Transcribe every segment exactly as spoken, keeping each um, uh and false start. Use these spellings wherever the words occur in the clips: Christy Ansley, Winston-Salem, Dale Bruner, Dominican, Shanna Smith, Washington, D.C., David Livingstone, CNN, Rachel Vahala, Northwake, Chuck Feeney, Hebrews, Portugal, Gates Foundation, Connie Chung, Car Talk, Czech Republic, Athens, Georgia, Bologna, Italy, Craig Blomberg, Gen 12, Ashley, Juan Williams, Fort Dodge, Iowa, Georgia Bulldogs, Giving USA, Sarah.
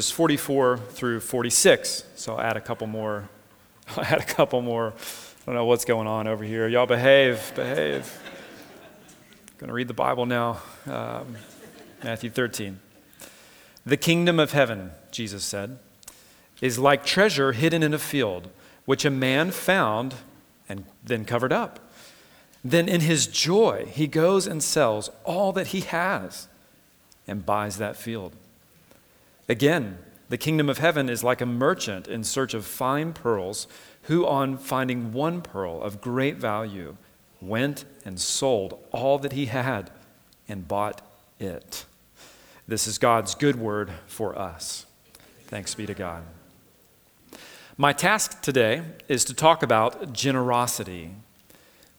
It's forty-four through forty-six. So I'll add a couple more. I'll add a couple more. I don't know what's going on over here. Y'all behave, behave. I'm going to read the Bible now. Um, Matthew thirteen. The kingdom of heaven, Jesus said, is like treasure hidden in a field, which a man found and then covered up. Then in his joy, he goes and sells all that he has and buys that field. Again, the kingdom of heaven is like a merchant in search of fine pearls, who on finding one pearl of great value went and sold all that he had and bought it. This is God's good word for us. Thanks be to God. My task today is to talk about generosity,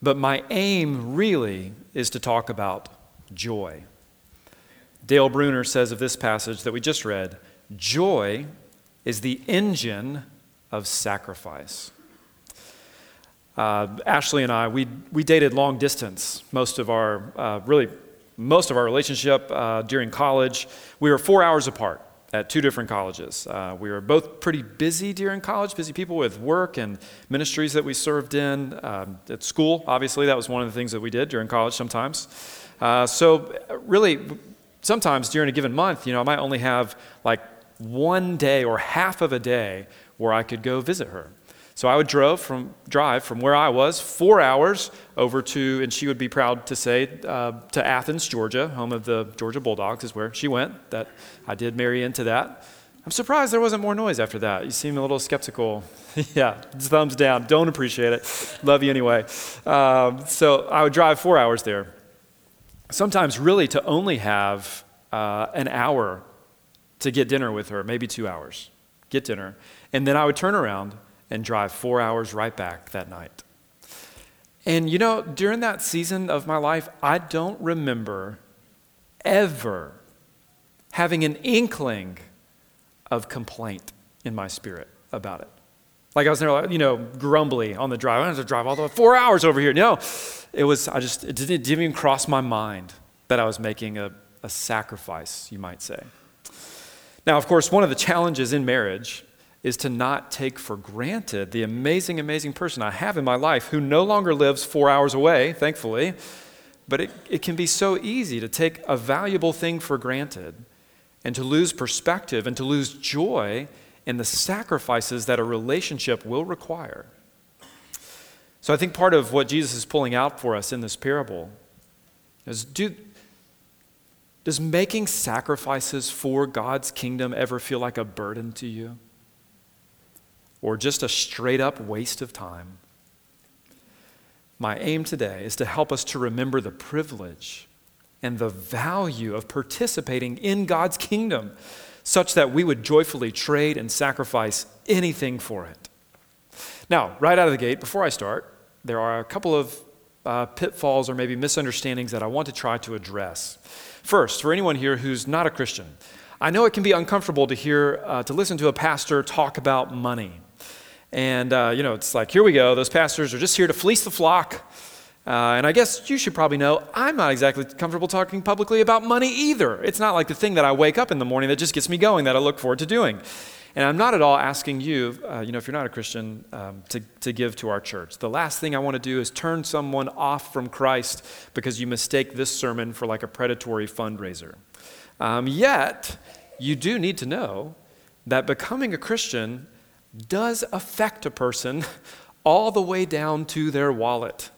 but my aim really is to talk about joy. Dale Bruner says of this passage that we just read, joy is the engine of sacrifice. Uh, Ashley and I, we we dated long distance most of our, uh, really most of our relationship uh, during college. We were four hours apart at two different colleges. Uh, we were both pretty busy during college, busy people with work and ministries that we served in. Um, at school, obviously, that was one of the things that we did during college sometimes. Uh, so really, sometimes during a given month, you know, I might only have like one day or half of a day where I could go visit her. So I would drove from, drive from where I was, four hours over to, and she would be proud to say, uh, to Athens, Georgia, home of the Georgia Bulldogs is where she went. That I did marry into that. I'm surprised there wasn't more noise after that. You seem a little skeptical. Yeah, thumbs down. Don't appreciate it. Love you anyway. Um, so I would drive four hours there. Sometimes really to only have uh, an hour to get dinner with her, maybe two hours, get dinner. And then I would turn around and drive four hours right back that night. And you know, during that season of my life, I don't remember ever having an inkling of complaint in my spirit about it. Like I was never, like, you know, grumbly on the drive. I have to drive all the way four hours over here. No, it was, I just, it didn't, it didn't even cross my mind that I was making a, a sacrifice, you might say. Now, of course, one of the challenges in marriage is to not take for granted the amazing, amazing person I have in my life who no longer lives four hours away, thankfully, but it, it can be so easy to take a valuable thing for granted and to lose perspective and to lose joy in the sacrifices that a relationship will require. So I think part of what Jesus is pulling out for us in this parable is, do, does making sacrifices for God's kingdom ever feel like a burden to you? Or just a straight-up waste of time? My aim today is to help us to remember the privilege and the value of participating in God's kingdom, such that we would joyfully trade and sacrifice anything for it. Now, right out of the gate, before I start, there are a couple of uh, pitfalls or maybe misunderstandings that I want to try to address. First, for anyone here who's not a Christian, I know it can be uncomfortable to hear, uh, to listen to a pastor talk about money. And, uh, you know, it's like, here we go. Those pastors are just here to fleece the flock. Uh, and I guess you should probably know I'm not exactly comfortable talking publicly about money either. It's not like the thing that I wake up in the morning that just gets me going, that I look forward to doing. And I'm not at all asking you, uh, you know, if you're not a Christian, um, to, to give to our church. The last thing I want to do is turn someone off from Christ because you mistake this sermon for like a predatory fundraiser. Um, yet, you do need to know that becoming a Christian does affect a person all the way down to their wallet.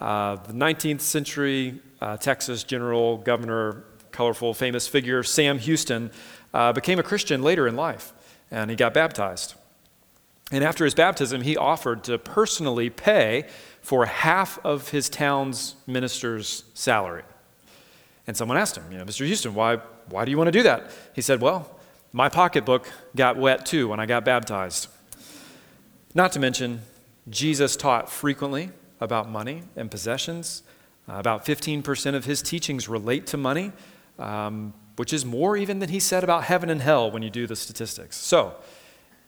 Uh, the nineteenth century uh, Texas general, governor, colorful, famous figure, Sam Houston, uh, became a Christian later in life, and he got baptized. And after his baptism, he offered to personally pay for half of his town's minister's salary. And someone asked him, you know, Mister Houston, why, why do you want to do that? He said, well, my pocketbook got wet too when I got baptized. Not to mention, Jesus taught frequently about money and possessions. Uh, about fifteen percent of his teachings relate to money, um, which is more even than he said about heaven and hell when you do the statistics. So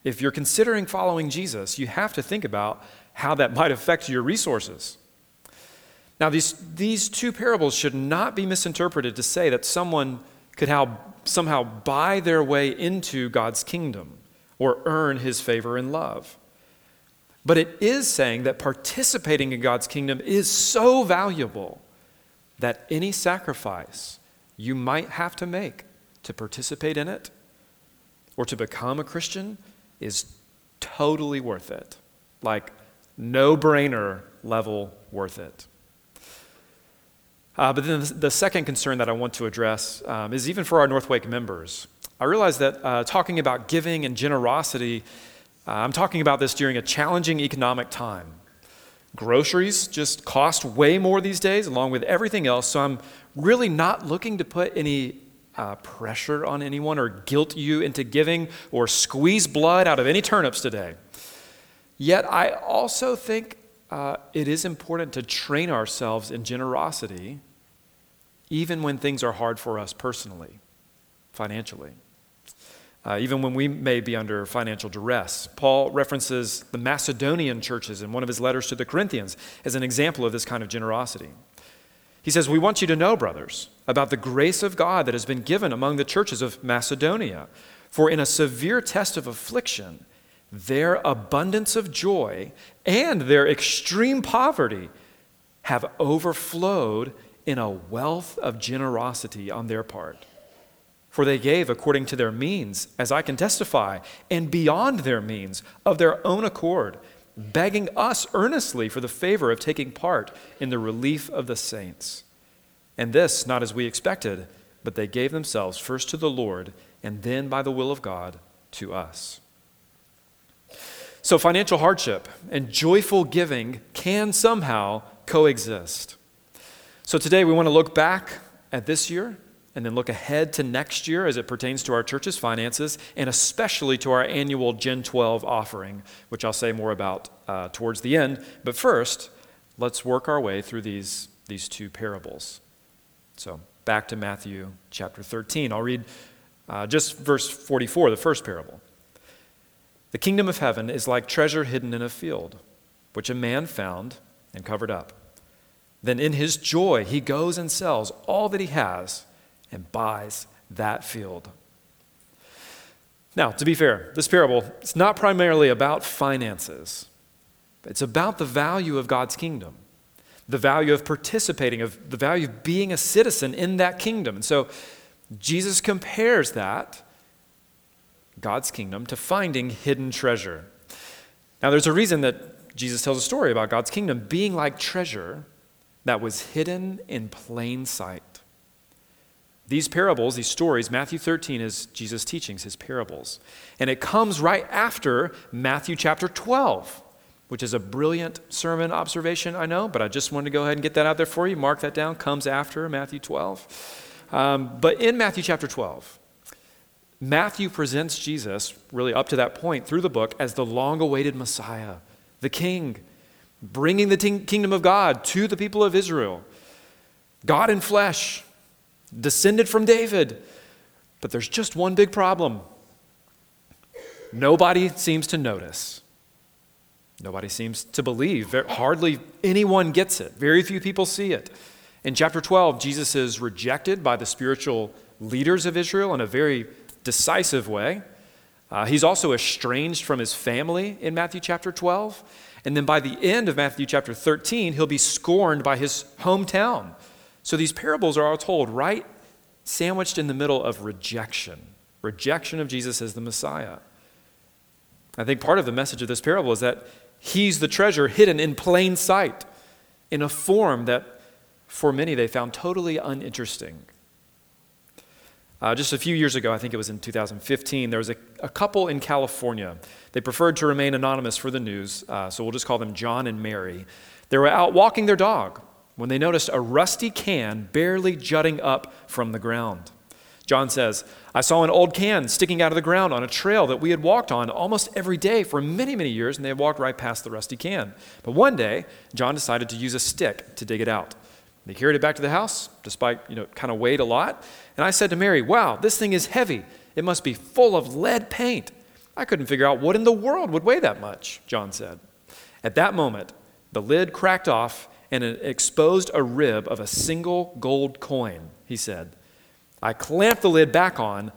if you're considering following Jesus, you have to think about how that might affect your resources. Now, these, these two parables should not be misinterpreted to say that someone could how, somehow buy their way into God's kingdom or earn his favor and love. But it is saying that participating in God's kingdom is so valuable that any sacrifice you might have to make to participate in it or to become a Christian is totally worth it. Like, no-brainer level worth it. Uh, but then the second concern that I want to address um, is even for our Northwake members. I realize that uh, talking about giving and generosity, uh, I'm talking about this during a challenging economic time. Groceries just cost way more these days, along with everything else, so I'm really not looking to put any uh, pressure on anyone or guilt you into giving or squeeze blood out of any turnips today. Yet I also think uh, it is important to train ourselves in generosity, even when things are hard for us personally, financially, uh, even when we may be under financial duress. Paul references the Macedonian churches in one of his letters to the Corinthians as an example of this kind of generosity. He says, "We want you to know, brothers, about the grace of God that has been given among the churches of Macedonia. For in a severe test of affliction, their abundance of joy and their extreme poverty have overflowed in a wealth of generosity on their part. For they gave according to their means, as I can testify, and beyond their means, of their own accord, begging us earnestly for the favor of taking part in the relief of the saints. And this, not as we expected, but they gave themselves first to the Lord, and then by the will of God to us." So financial hardship and joyful giving can somehow coexist. So today we want to look back at this year and then look ahead to next year as it pertains to our church's finances and especially to our annual Gen twelve offering, which I'll say more about uh, towards the end. But first, let's work our way through these, these two parables. So back to Matthew chapter thirteen. I'll read uh, just verse forty-four, the first parable. "The kingdom of heaven is like treasure hidden in a field, which a man found and covered up. Then in his joy he goes and sells all that he has and buys that field." Now, to be fair, this parable is not primarily about finances. It's about the value of God's kingdom, the value of participating, of the value of being a citizen in that kingdom. And so Jesus compares that, God's kingdom, to finding hidden treasure. Now, there's a reason that Jesus tells a story about God's kingdom being like treasure that was hidden in plain sight. These parables, these stories, Matthew thirteen is Jesus' teachings, his parables. And it comes right after Matthew chapter twelve, which is a brilliant sermon observation, I know, but I just wanted to go ahead and get that out there for you. Mark that down, comes after Matthew twelve. Um, but in Matthew chapter twelve, Matthew presents Jesus, really up to that point, through the book, as the long-awaited Messiah, the King, bringing the ting- kingdom of God to the people of Israel. God in flesh, descended from David. But there's just one big problem. Nobody seems to notice. Nobody seems to believe. Hardly anyone gets it. Very few people see it. In chapter twelve, Jesus is rejected by the spiritual leaders of Israel in a very decisive way. Uh, he's also estranged from his family in Matthew chapter twelve. And then by the end of Matthew chapter thirteen, he'll be scorned by his hometown. So these parables are all told right sandwiched in the middle of rejection. Rejection of Jesus as the Messiah. I think part of the message of this parable is that he's the treasure hidden in plain sight in a form that for many they found totally uninteresting. Uh, just a few years ago, I think it was in two thousand fifteen, there was a, a couple in California. They preferred to remain anonymous for the news, uh, so we'll just call them John and Mary. They were out walking their dog when they noticed a rusty can barely jutting up from the ground. John says, "I saw an old can sticking out of the ground on a trail that we had walked on almost every day for many, many years, and they had walked right past the rusty can. But one day, John decided to use a stick to dig it out. They carried it back to the house, despite, you know, kind of weighed a lot. And I said to Mary, 'Wow, this thing is heavy. It must be full of lead paint. I couldn't figure out what in the world would weigh that much,' John said. At that moment, the lid cracked off and it exposed a rib of a single gold coin," he said. I clamped the lid back on.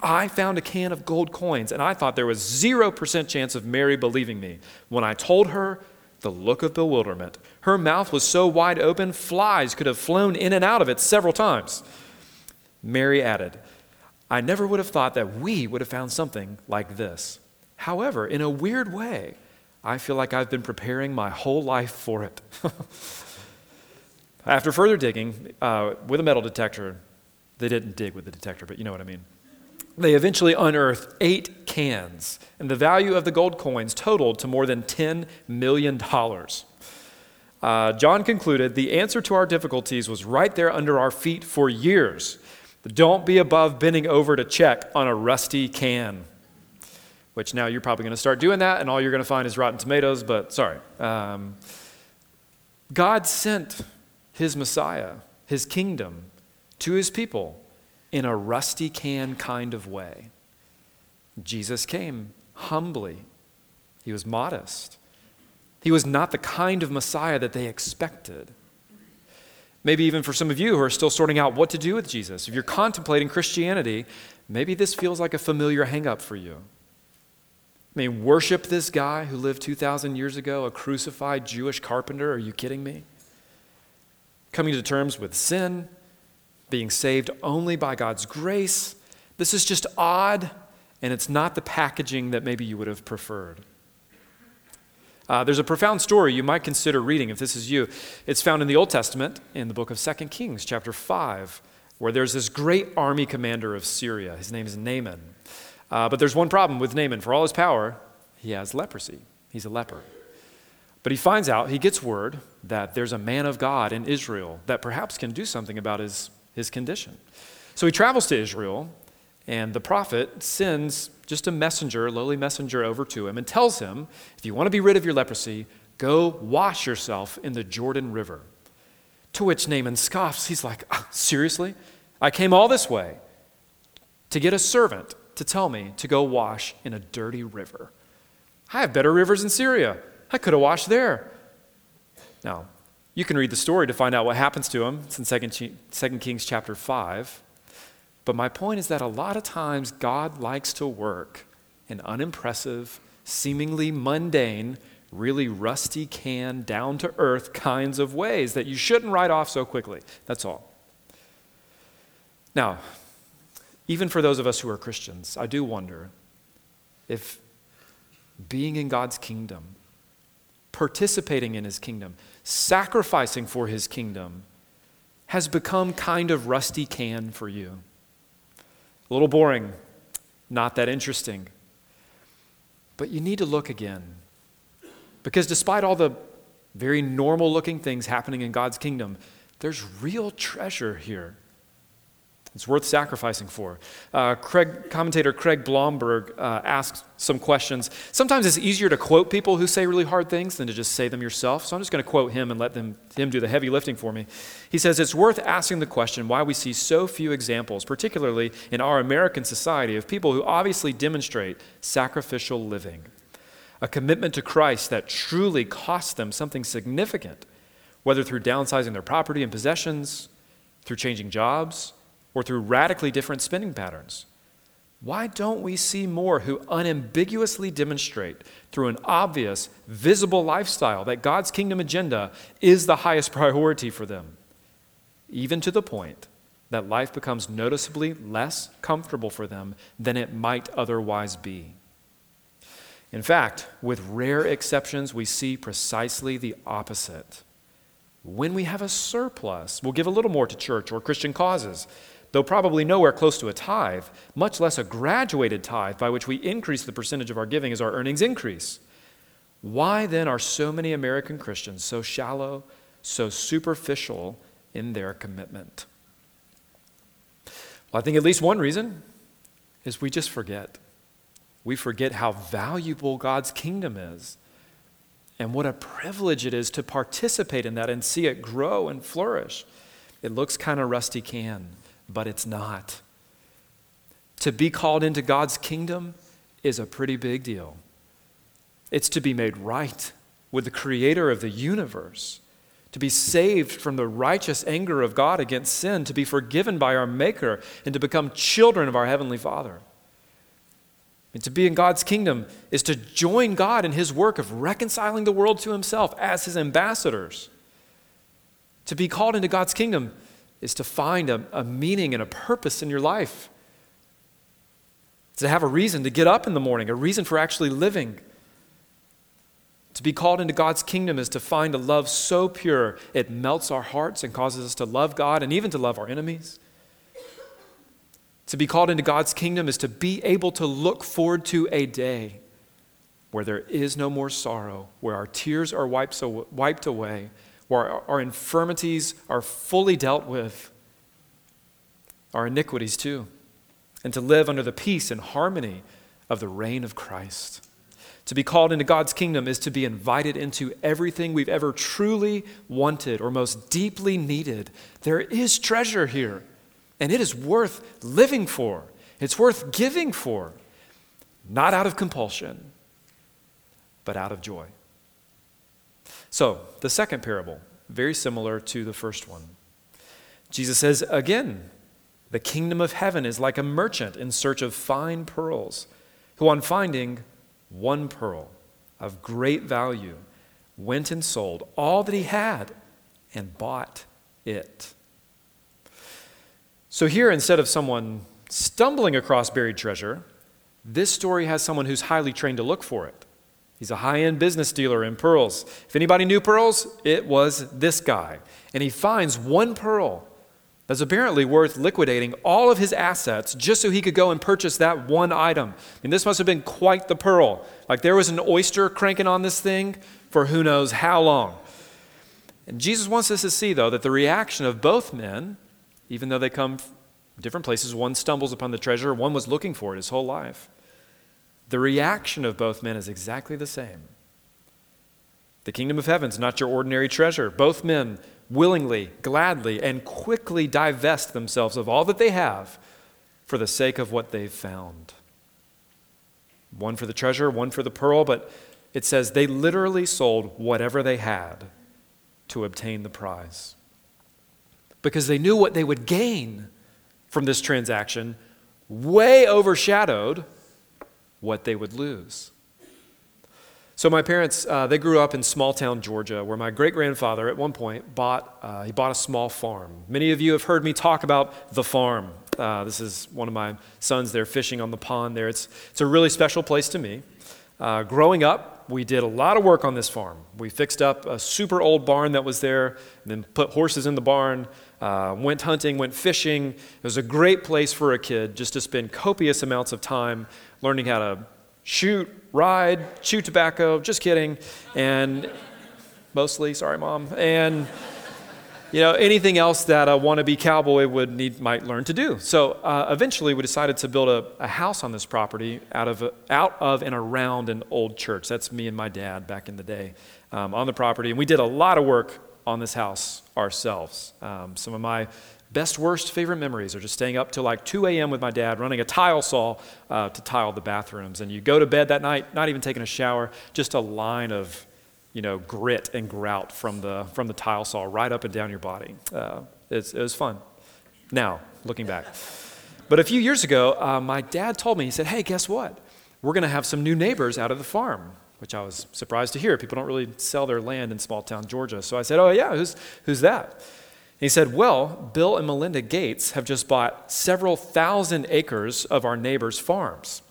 I found a can of gold coins, and I thought there was zero percent chance of Mary believing me. When I told her, the look of bewilderment. Her mouth was so wide open, flies could have flown in and out of it several times. Mary added, I never would have thought that we would have found something like this. However, in a weird way, I feel like I've been preparing my whole life for it. After further digging uh, with a metal detector, they didn't dig with the detector, but you know what I mean. They eventually unearthed eight cans, and the value of the gold coins totaled to more than ten million dollars. Uh, John concluded, the answer to our difficulties was right there under our feet for years. Don't be above bending over to check on a rusty can, which now you're probably going to start doing that, and all you're going to find is rotten tomatoes, but sorry. Um, God sent his Messiah, his kingdom, to his people, in a rusty can kind of way. Jesus came humbly. He was modest. He was not the kind of Messiah that they expected. Maybe even for some of you who are still sorting out what to do with Jesus, if you're contemplating Christianity, maybe this feels like a familiar hang-up for you. I mean, worship this guy who lived two thousand years ago, a crucified Jewish carpenter? Are you kidding me? Coming to terms with sin, being saved only by God's grace. This is just odd, and it's not the packaging that maybe you would have preferred. Uh, there's a profound story you might consider reading if this is you. It's found in the Old Testament in the book of Second Kings, chapter five, where there's this great army commander of Syria. His name is Naaman. Uh, but there's one problem with Naaman. For all his power, he has leprosy. He's a leper. But he finds out, he gets word that there's a man of God in Israel that perhaps can do something about his his condition. So he travels to Israel, and the prophet sends just a messenger, lowly messenger, over to him and tells him, if you want to be rid of your leprosy, go wash yourself in the Jordan River. To which Naaman scoffs. He's like, oh, seriously? I came all this way to get a servant to tell me to go wash in a dirty river. I have better rivers in Syria. I could have washed there. Now, you can read the story to find out what happens to him. It's in Second Kings chapter five. But my point is that a lot of times God likes to work in unimpressive, seemingly mundane, really rusty can, down-to-earth kinds of ways that you shouldn't write off so quickly. That's all. Now, even for those of us who are Christians, I do wonder if being in God's kingdom, participating in his kingdom, sacrificing for his kingdom has become kind of rusty can for you. A little boring, not that interesting. But you need to look again. Because despite all the very normal-looking things happening in God's kingdom, there's real treasure here. It's worth sacrificing for. Uh, Craig, commentator Craig Blomberg uh, asks some questions. Sometimes it's easier to quote people who say really hard things than to just say them yourself, so I'm just going to quote him and let them, him do the heavy lifting for me. He says, it's worth asking the question why we see so few examples, particularly in our American society, of people who obviously demonstrate sacrificial living, a commitment to Christ that truly costs them something significant, whether through downsizing their property and possessions, through changing jobs, or through radically different spending patterns. Why don't we see more who unambiguously demonstrate through an obvious, visible lifestyle that God's kingdom agenda is the highest priority for them, even to the point that life becomes noticeably less comfortable for them than it might otherwise be? In fact, with rare exceptions, we see precisely the opposite. When we have a surplus, we'll give a little more to church or Christian causes, though probably nowhere close to a tithe, much less a graduated tithe by which we increase the percentage of our giving as our earnings increase. Why then are so many American Christians so shallow, so superficial in their commitment? Well, I think at least one reason is we just forget. We forget how valuable God's kingdom is and what a privilege it is to participate in that and see it grow and flourish. It looks kind of rusty can, but it's not. To be called into God's kingdom is a pretty big deal. It's to be made right with the creator of the universe, to be saved from the righteous anger of God against sin, to be forgiven by our Maker, and to become children of our Heavenly Father. And to be in God's kingdom is to join God in His work of reconciling the world to Himself as His ambassadors. To be called into God's kingdom is to find a, a meaning and a purpose in your life. It's to have a reason to get up in the morning, a reason for actually living. To be called into God's kingdom is to find a love so pure it melts our hearts and causes us to love God and even to love our enemies. To be called into God's kingdom is to be able to look forward to a day where there is no more sorrow, where our tears are wiped away, where our infirmities are fully dealt with, our iniquities too, and to live under the peace and harmony of the reign of Christ. To be called into God's kingdom is to be invited into everything we've ever truly wanted or most deeply needed. There is treasure here, and it is worth living for. It's worth giving for, not out of compulsion, but out of joy. So, the second parable, very similar to the first one. Jesus says, again, the kingdom of heaven is like a merchant in search of fine pearls, who on finding one pearl of great value, went and sold all that he had and bought it. So here, instead of someone stumbling across buried treasure, this story has someone who's highly trained to look for it. He's a high-end business dealer in pearls. If anybody knew pearls, it was this guy. And he finds one pearl that's apparently worth liquidating all of his assets just so he could go and purchase that one item. And this must have been quite the pearl. Like there was an oyster cranking on this thing for who knows how long. And Jesus wants us to see, though, that the reaction of both men, even though they come from different places, one stumbles upon the treasure, one was looking for it his whole life. The reaction of both men is exactly the same. The kingdom of heaven is not your ordinary treasure. Both men willingly, gladly, and quickly divest themselves of all that they have for the sake of what they've found. One for the treasure, one for the pearl, but it says they literally sold whatever they had to obtain the prize, because they knew what they would gain from this transaction way overshadowed what they would lose. So my parents, uh, they grew up in small town Georgia, where my great-grandfather at one point bought, uh, he bought a small farm. Many of you have heard me talk about the farm. Uh, this is one of my sons there fishing on the pond there. It's, it's a really special place to me. Uh, growing up, we did a lot of work on this farm. We fixed up a super old barn that was there, and then put horses in the barn, uh, went hunting, went fishing. It was a great place for a kid just to spend copious amounts of time learning how to shoot, ride, chew tobacco, just kidding, and mostly, sorry, Mom, and, you know, anything else that a wannabe cowboy would need, might learn to do. So uh, eventually we decided to build a, a house on this property out of, a, out of and around an old church. That's me and my dad back in the day um, on the property, and we did a lot of work on this house ourselves. Um, some of my best, worst, favorite memories are just staying up till like two a.m. with my dad, running a tile saw uh, to tile the bathrooms. And you go to bed that night, not even taking a shower, just a line of, you know, grit and grout from the from the tile saw right up and down your body. Uh, it's, it was fun. Now, looking back. But a few years ago, uh, my dad told me, he said, hey, guess what? We're going to have some new neighbors out of the farm, which I was surprised to hear. People don't really sell their land in small town Georgia. So I said, oh, yeah, who's who's that? He said, well, Bill and Melinda Gates have just bought several thousand acres of our neighbors' farms.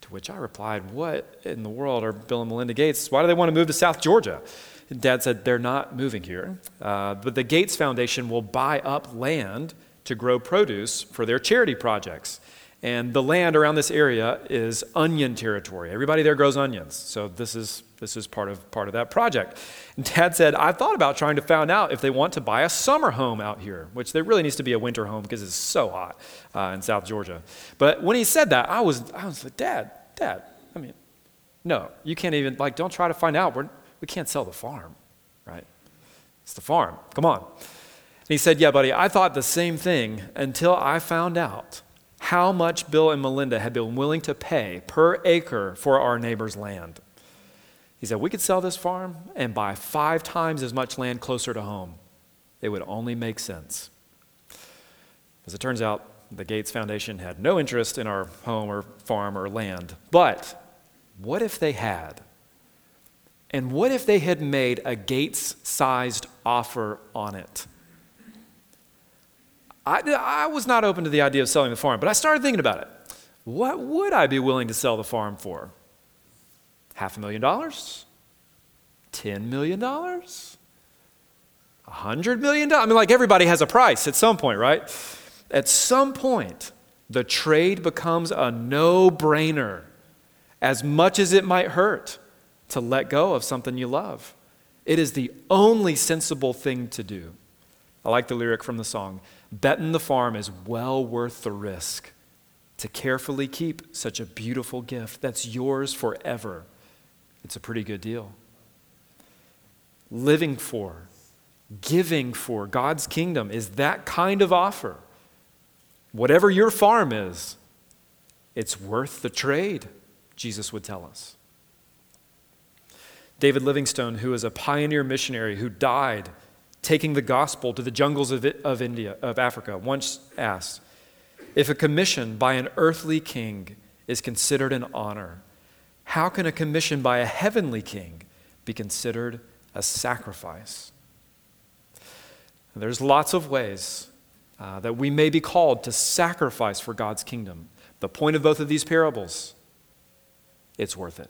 To which I replied, what in the world are Bill and Melinda Gates? Why do they want to move to South Georgia? And Dad said, they're not moving here. Uh, but the Gates Foundation will buy up land to grow produce for their charity projects. And the land around this area is onion territory. Everybody there grows onions. So this is This is part of part of that project. And Dad said, I thought about trying to find out if they want to buy a summer home out here, which there really needs to be a winter home because it's so hot uh, in South Georgia. But when he said that, I was I was like, Dad, Dad, I mean, no, you can't even, like, don't try to find out. We're, we can't sell the farm, right? It's the farm. Come on. And he said, yeah, buddy, I thought the same thing until I found out how much Bill and Melinda had been willing to pay per acre for our neighbor's land. He said, we could sell this farm and buy five times as much land closer to home. It would only make sense. As it turns out, the Gates Foundation had no interest in our home or farm or land. But what if they had? And what if they had made a Gates-sized offer on it? I, I was not open to the idea of selling the farm, but I started thinking about it. What would I be willing to sell the farm for? Half a million dollars? Ten million dollars? A hundred million dollars? I mean, like, everybody has a price at some point, right? At some point, the trade becomes a no-brainer, as much as it might hurt to let go of something you love. It is the only sensible thing to do. I like the lyric from the song, "Betting the farm is well worth the risk to carefully keep such a beautiful gift that's yours forever." It's a pretty good deal. Living for, giving for God's kingdom is that kind of offer. Whatever your farm is, it's worth the trade, Jesus would tell us. David Livingstone, who is a pioneer missionary who died taking the gospel to the jungles of, it, of India, of Africa, once asked, if a commission by an earthly king is considered an honor, how can a commission by a heavenly king be considered a sacrifice? And there's lots of ways Uh, that we may be called to sacrifice for God's kingdom. The point of both of these parables, it's worth it.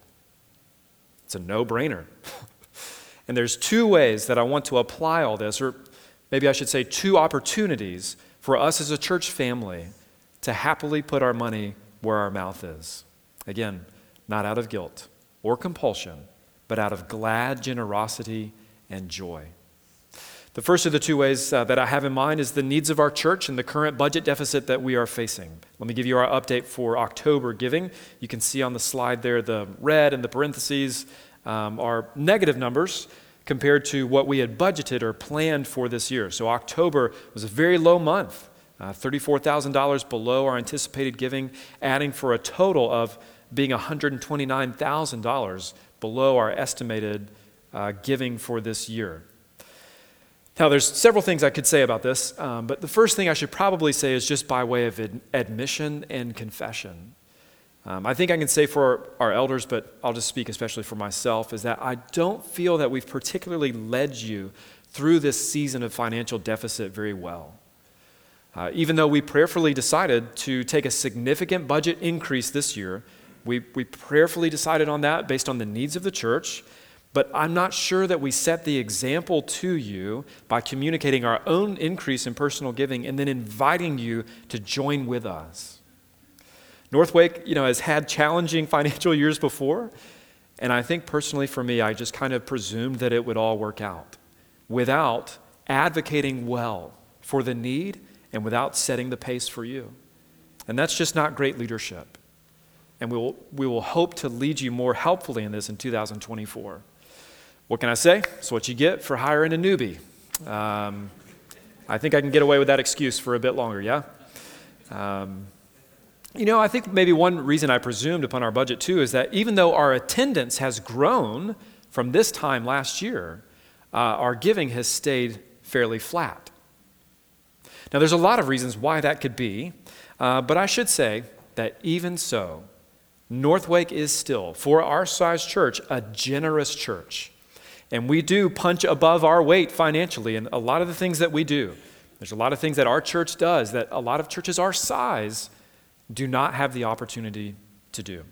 It's a no-brainer. And there's two ways that I want to apply all this, or maybe I should say two opportunities for us as a church family to happily put our money where our mouth is. Again, not out of guilt or compulsion, but out of glad generosity and joy. The first of the two ways uh, that I have in mind is the needs of our church and the current budget deficit that we are facing. Let me give you our update for October giving. You can see on the slide there the red and the parentheses um, are negative numbers compared to what we had budgeted or planned for this year. So October was a very low month, uh, thirty-four thousand dollars below our anticipated giving, adding for a total of being one hundred twenty-nine thousand dollars below our estimated uh, giving for this year. Now, there's several things I could say about this, um, but the first thing I should probably say is just by way of ad- admission and confession. Um, I think I can say for our elders, but I'll just speak especially for myself, is that I don't feel that we've particularly led you through this season of financial deficit very well. Uh, even though we prayerfully decided to take a significant budget increase this year, we, we prayerfully decided on that based on the needs of the church. But I'm not sure that we set the example to you by communicating our own increase in personal giving and then inviting you to join with us. Northwake, you know, has had challenging financial years before, and I think personally for me, I just kind of presumed that it would all work out without advocating well for the need and without setting the pace for you. And that's just not great leadership. And we will, we will hope to lead you more helpfully in this in two thousand twenty-four. What can I say? It's what you get for hiring a newbie. Um, I think I can get away with that excuse for a bit longer, yeah? Um, you know, I think maybe one reason I presumed upon our budget, too, is that even though our attendance has grown from this time last year, uh, our giving has stayed fairly flat. Now, there's a lot of reasons why that could be, uh, but I should say that even so, Northwake is still, for our size church, a generous church. And we do punch above our weight financially in a lot of the things that we do. There's a lot of things that our church does that a lot of churches our size do not have the opportunity to do.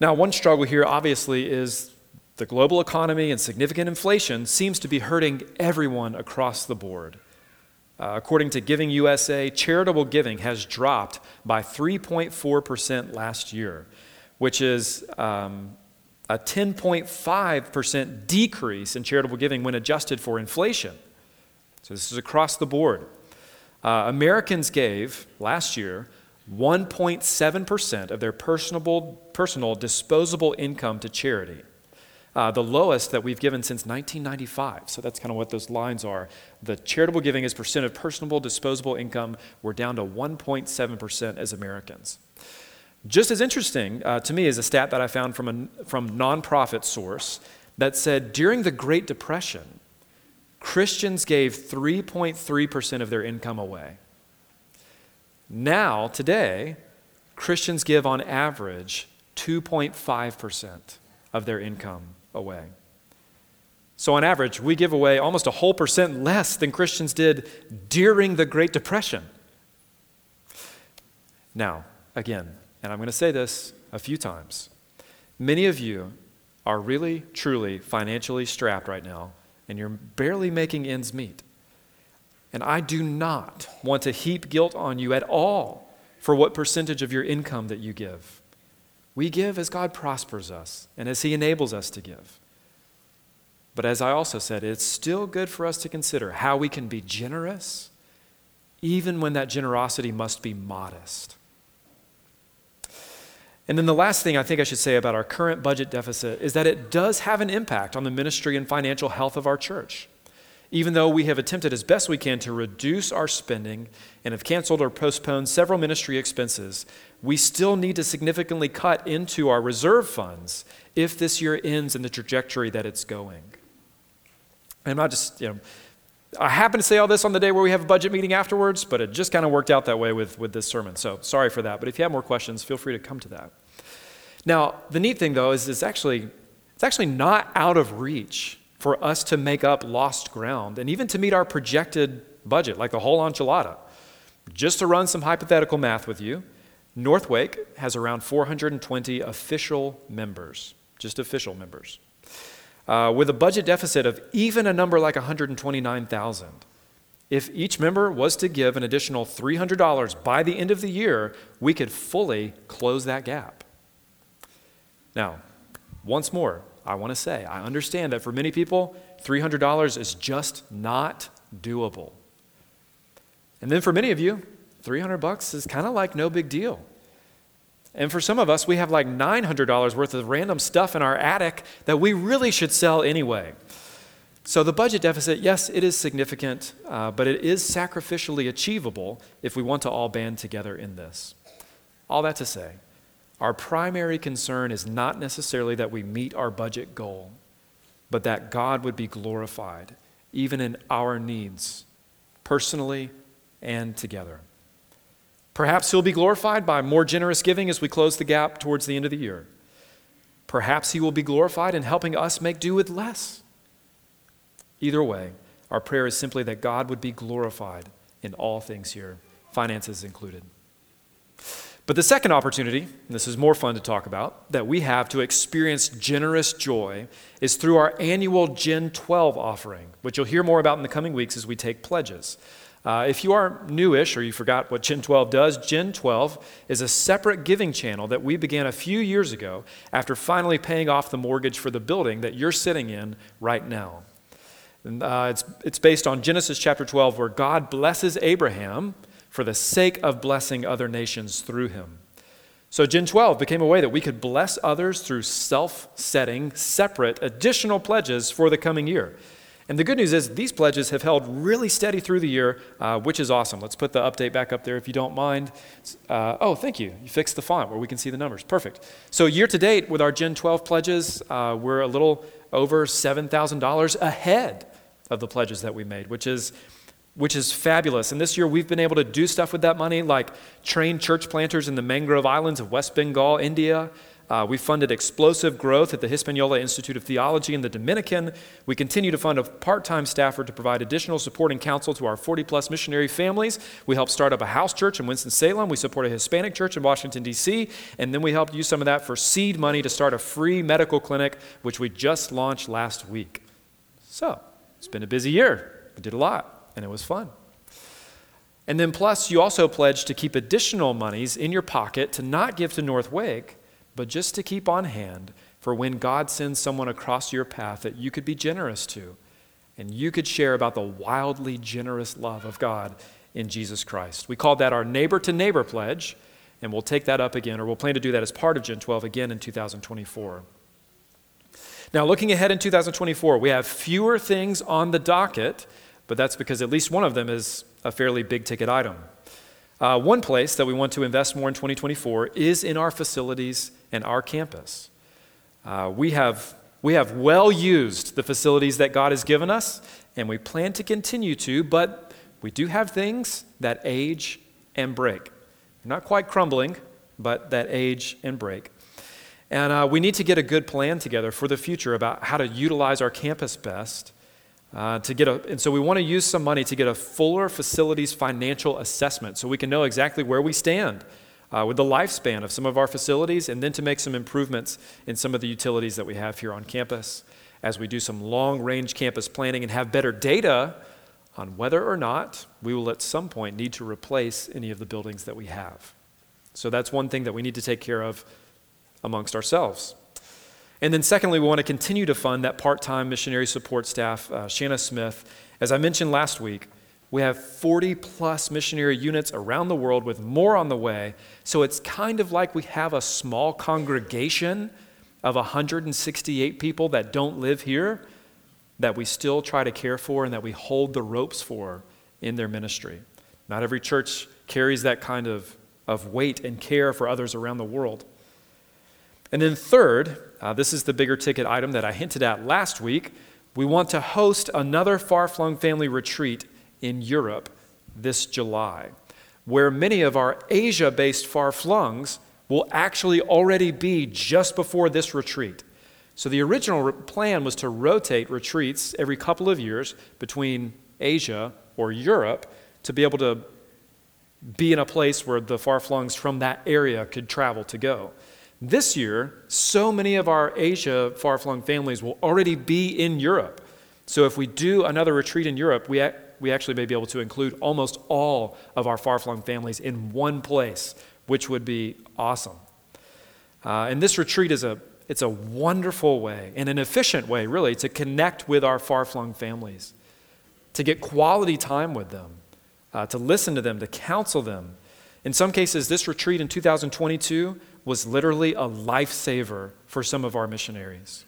Now, one struggle here, obviously, is the global economy and significant inflation seems to be hurting everyone across the board. Uh, according to Giving U S A, charitable giving has dropped by three point four percent last year, which is Um, a ten point five percent decrease in charitable giving when adjusted for inflation. So this is across the board. Uh, Americans gave, last year, one point seven percent of their personal, personal disposable income to charity, uh, the lowest that we've given since nineteen ninety-five. So that's kind of what those lines are. The charitable giving as percent of personal disposable income, we're down to one point seven percent as Americans. Just as interesting uh, to me is a stat that I found from a from nonprofit source that said during the Great Depression, Christians gave three point three percent of their income away. Now, today, Christians give on average two point five percent of their income away. So on average, we give away almost a whole percent less than Christians did during the Great Depression. Now, again, and I'm going to say this a few times, many of you are really, truly financially strapped right now, and you're barely making ends meet. And I do not want to heap guilt on you at all for what percentage of your income that you give. We give as God prospers us and as He enables us to give. But as I also said, it's still good for us to consider how we can be generous, even when that generosity must be modest. And then the last thing I think I should say about our current budget deficit is that it does have an impact on the ministry and financial health of our church. Even though we have attempted as best we can to reduce our spending and have canceled or postponed several ministry expenses, we still need to significantly cut into our reserve funds if this year ends in the trajectory that it's going. And I'm not just, you know, I happen to say all this on the day where we have a budget meeting afterwards, but it just kind of worked out that way with, with this sermon. So sorry for that. But if you have more questions, feel free to come to that. Now, the neat thing, though, is it's actually it's actually not out of reach for us to make up lost ground and even to meet our projected budget, like the whole enchilada. Just to run some hypothetical math with you, Northwake has around four hundred twenty official members, just official members. Uh, with a budget deficit of even a number like one hundred twenty-nine thousand, if each member was to give an additional three hundred dollars by the end of the year, we could fully close that gap. Now, once more, I want to say, I understand that for many people, three hundred dollars is just not doable. And then for many of you, three hundred bucks is kind of like no big deal. And for some of us, we have like nine hundred dollars worth of random stuff in our attic that we really should sell anyway. So the budget deficit, yes, it is significant, uh, but it is sacrificially achievable if we want to all band together in this. All that to say, our primary concern is not necessarily that we meet our budget goal, but that God would be glorified, even in our needs, personally and together. Perhaps He'll be glorified by more generous giving as we close the gap towards the end of the year. Perhaps He will be glorified in helping us make do with less. Either way, our prayer is simply that God would be glorified in all things here, finances included. But the second opportunity, and this is more fun to talk about, that we have to experience generous joy is through our annual Gen twelve offering, which you'll hear more about in the coming weeks as we take pledges. Uh, if you are newish or you forgot what Gen twelve does, Gen twelve is a separate giving channel that we began a few years ago after finally paying off the mortgage for the building that you're sitting in right now. And, uh, it's, it's based on Genesis chapter twelve, where God blesses Abraham for the sake of blessing other nations through him. So Gen twelve became a way that we could bless others through self-setting, separate, additional pledges for the coming year. And the good news is these pledges have held really steady through the year, uh, which is awesome. Let's put the update back up there if you don't mind. Uh, oh, thank you. You fixed the font where we can see the numbers. Perfect. So year to date with our Gen twelve pledges, uh, we're a little over seven thousand dollars ahead of the pledges that we made, which is which is fabulous. And this year we've been able to do stuff with that money, like train church planters in the mangrove islands of West Bengal, India. Uh, we funded explosive growth at the Hispaniola Institute of Theology in the Dominican. We continue to fund a part-time staffer to provide additional support and counsel to our forty-plus missionary families. We helped start up a house church in Winston-Salem. We support a Hispanic church in Washington, D C, and then we helped use some of that for seed money to start a free medical clinic, which we just launched last week. So it's been a busy year. We did a lot, and it was fun. And then plus, you also pledged to keep additional monies in your pocket to not give to Northwake, but just to keep on hand for when God sends someone across your path that you could be generous to, and you could share about the wildly generous love of God in Jesus Christ. We call that our neighbor-to-neighbor pledge, and we'll take that up again, or we'll plan to do that as part of Gen twelve again in two thousand twenty-four. Now, looking ahead in two thousand twenty-four, we have fewer things on the docket, but that's because at least one of them is a fairly big-ticket item. Uh, one place that we want to invest more in twenty twenty-four is in our facilities and our campus. Uh, we have we have well used the facilities that God has given us, and we plan to continue to, but we do have things that age and break. They're not quite crumbling, but that age and break. And uh, we need to get a good plan together for the future about how to utilize our campus best. Uh, to get a, and so we want to use some money to get a fuller facilities financial assessment so we can know exactly where we stand uh, with the lifespan of some of our facilities, and then to make some improvements in some of the utilities that we have here on campus as we do some long-range campus planning and have better data on whether or not we will at some point need to replace any of the buildings that we have. So that's one thing that we need to take care of amongst ourselves. And then secondly, we want to continue to fund that part-time missionary support staff, uh, Shanna Smith. As I mentioned last week, we have forty plus missionary units around the world with more on the way. So it's kind of like we have a small congregation of one hundred sixty-eight people that don't live here that we still try to care for and that we hold the ropes for in their ministry. Not every church carries that kind of, of weight and care for others around the world. And then third, uh, this is the bigger ticket item that I hinted at last week. We want to host another far-flung family retreat in Europe this July, where many of our Asia-based far-flungs will actually already be just before this retreat. So the original re- plan was to rotate retreats every couple of years between Asia or Europe to be able to be in a place where the far-flungs from that area could travel to go. This year, so many of our Asia far-flung families will already be in Europe. So if we do another retreat in Europe, we ac- we actually may be able to include almost all of our far-flung families in one place, which would be awesome. Uh, and this retreat is a it's a wonderful way and an efficient way, really, to connect with our far-flung families, to get quality time with them, uh, to listen to them, to counsel them. In some cases, this retreat in two thousand twenty-two was literally a lifesaver for some of our missionaries.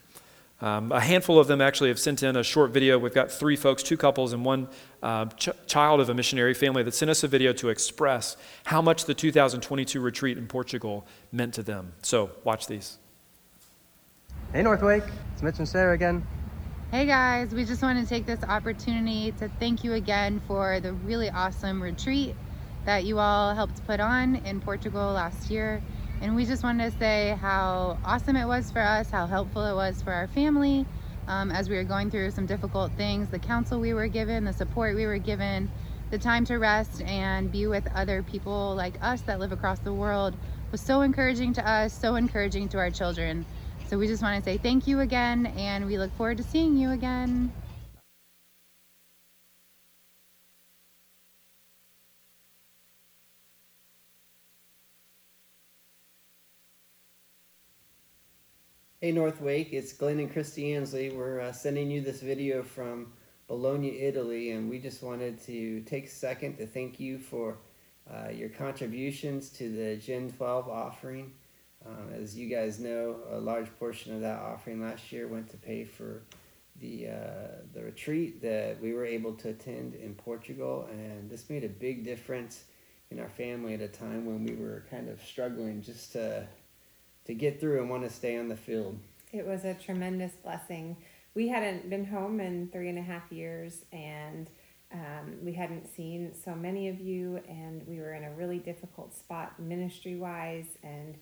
Um, a handful of them actually have sent in a short video. We've got three folks, two couples, and one uh, ch- child of a missionary family that sent us a video to express how much the two thousand twenty-two retreat in Portugal meant to them. So watch these. Hey, Northwake. It's Mitch and Sarah again. Hey, guys. We just want to take this opportunity to thank you again for the really awesome retreat that you all helped put on in Portugal last year. And we just wanted to say how awesome it was for us, how helpful it was for our family um, as we were going through some difficult things, the counsel we were given, the support we were given, the time to rest and be with other people like us that live across the world was so encouraging to us, so encouraging to our children. So we just want to say thank you again, and we look forward to seeing you again. Hey Northwake, it's Glenn and Christy Ansley. We're uh, sending you this video from Bologna, Italy, and we just wanted to take a second to thank you for uh, your contributions to the Gen twelve offering. Um, as you guys know, a large portion of that offering last year went to pay for the uh, the retreat that we were able to attend in Portugal, and this made a big difference in our family at a time when we were kind of struggling just to to get through and want to stay on the field. It was a tremendous blessing. We hadn't been home in three and a half years, and um, we hadn't seen so many of you, and we were in a really difficult spot ministry-wise, and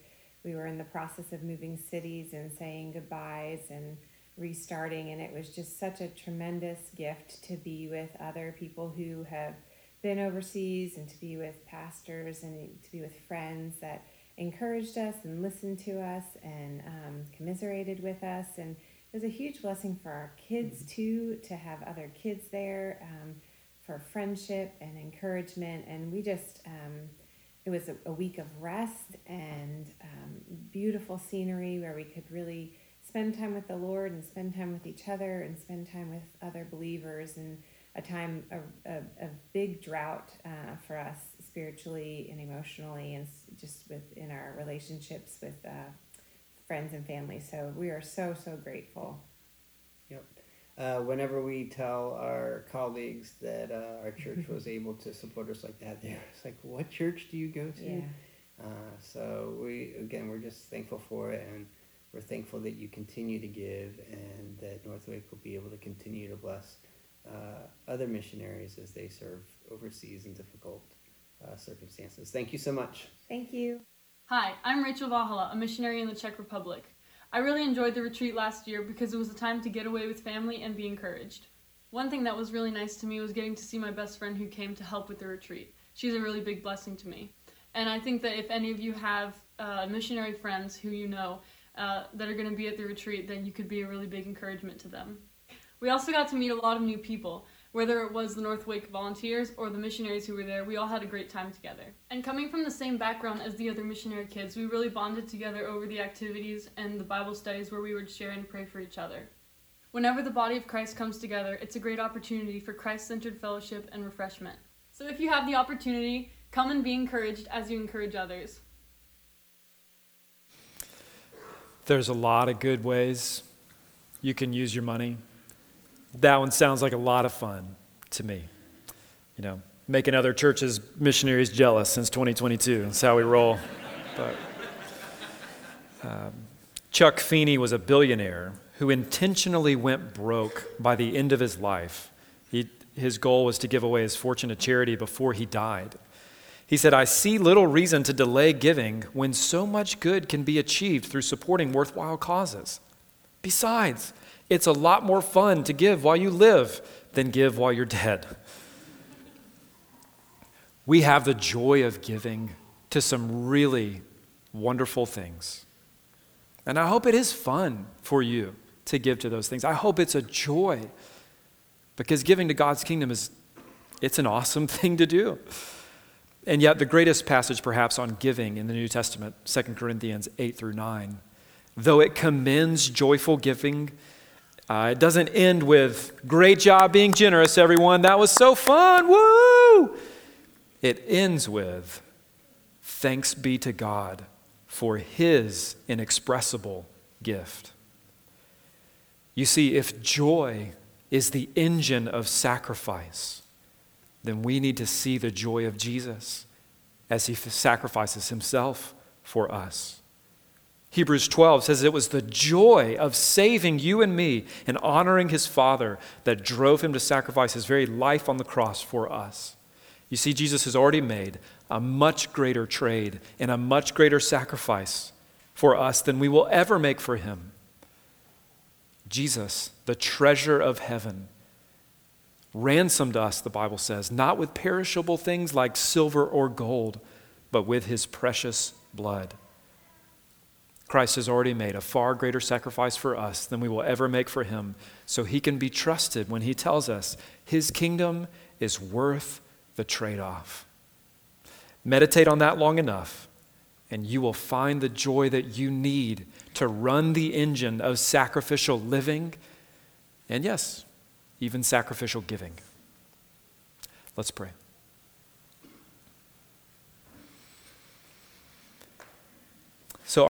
we were in the process of moving cities and saying goodbyes and restarting, and it was just such a tremendous gift to be with other people who have been overseas and to be with pastors and to be with friends that encouraged us and listened to us and um, commiserated with us. And it was a huge blessing for our kids too, to have other kids there um, for friendship and encouragement. And we just, um, it was a, a week of rest and um, beautiful scenery where we could really spend time with the Lord and spend time with each other and spend time with other believers, and a time, a, a, a big drought uh, for us spiritually and emotionally and just within our relationships with uh, friends and family. So we are so, so grateful. Yep. uh, whenever we tell our colleagues that uh, our church was able to support us like that, they're like, what church do you go to? Yeah. Uh, so we, again, we're just thankful for it, and we're thankful that you continue to give, and that Northwake will be able to continue to bless uh, other missionaries as they serve overseas in difficult uh, circumstances. Thank you so much. Thank you. Hi, I'm Rachel Vahala, a missionary in the Czech Republic. I really enjoyed the retreat last year because it was a time to get away with family and be encouraged. One thing that was really nice to me was getting to see my best friend who came to help with the retreat. She's a really big blessing to me. And I think that if any of you have uh, missionary friends who you know uh, that are going to be at the retreat, then you could be a really big encouragement to them. We also got to meet a lot of new people, whether it was the Northwake volunteers or the missionaries who were there. We all had a great time together. And coming from the same background as the other missionary kids, we really bonded together over the activities and the Bible studies where we would share and pray for each other. Whenever the body of Christ comes together, it's a great opportunity for Christ-centered fellowship and refreshment. So if you have the opportunity, come and be encouraged as you encourage others. There's a lot of good ways you can use your money. That one sounds like a lot of fun to me. You know, making other churches' missionaries jealous since twenty twenty-two. That's how we roll. But, um, Chuck Feeney was a billionaire who intentionally went broke by the end of his life. He, his goal was to give away his fortune to charity before he died. He said, "I see little reason to delay giving when so much good can be achieved through supporting worthwhile causes. Besides, it's a lot more fun to give while you live than give while you're dead." We have the joy of giving to some really wonderful things. And I hope it is fun for you to give to those things. I hope it's a joy, because giving to God's kingdom is, it's an awesome thing to do. And yet the greatest passage perhaps on giving in the New Testament, Second Corinthians eight through nine, though it commends joyful giving, uh, it doesn't end with, "Great job being generous, everyone. That was so fun. Woo!" It ends with, "Thanks be to God for his inexpressible gift." You see, if joy is the engine of sacrifice, then we need to see the joy of Jesus as he sacrifices himself for us. Hebrews twelve says it was the joy of saving you and me and honoring his Father that drove him to sacrifice his very life on the cross for us. You see, Jesus has already made a much greater trade and a much greater sacrifice for us than we will ever make for him. Jesus, the treasure of heaven, ransomed us, the Bible says, not with perishable things like silver or gold, but with his precious blood. Christ has already made a far greater sacrifice for us than we will ever make for him, so he can be trusted when he tells us his kingdom is worth the trade-off. Meditate on that long enough, and you will find the joy that you need to run the engine of sacrificial living, and yes, even sacrificial giving. Let's pray.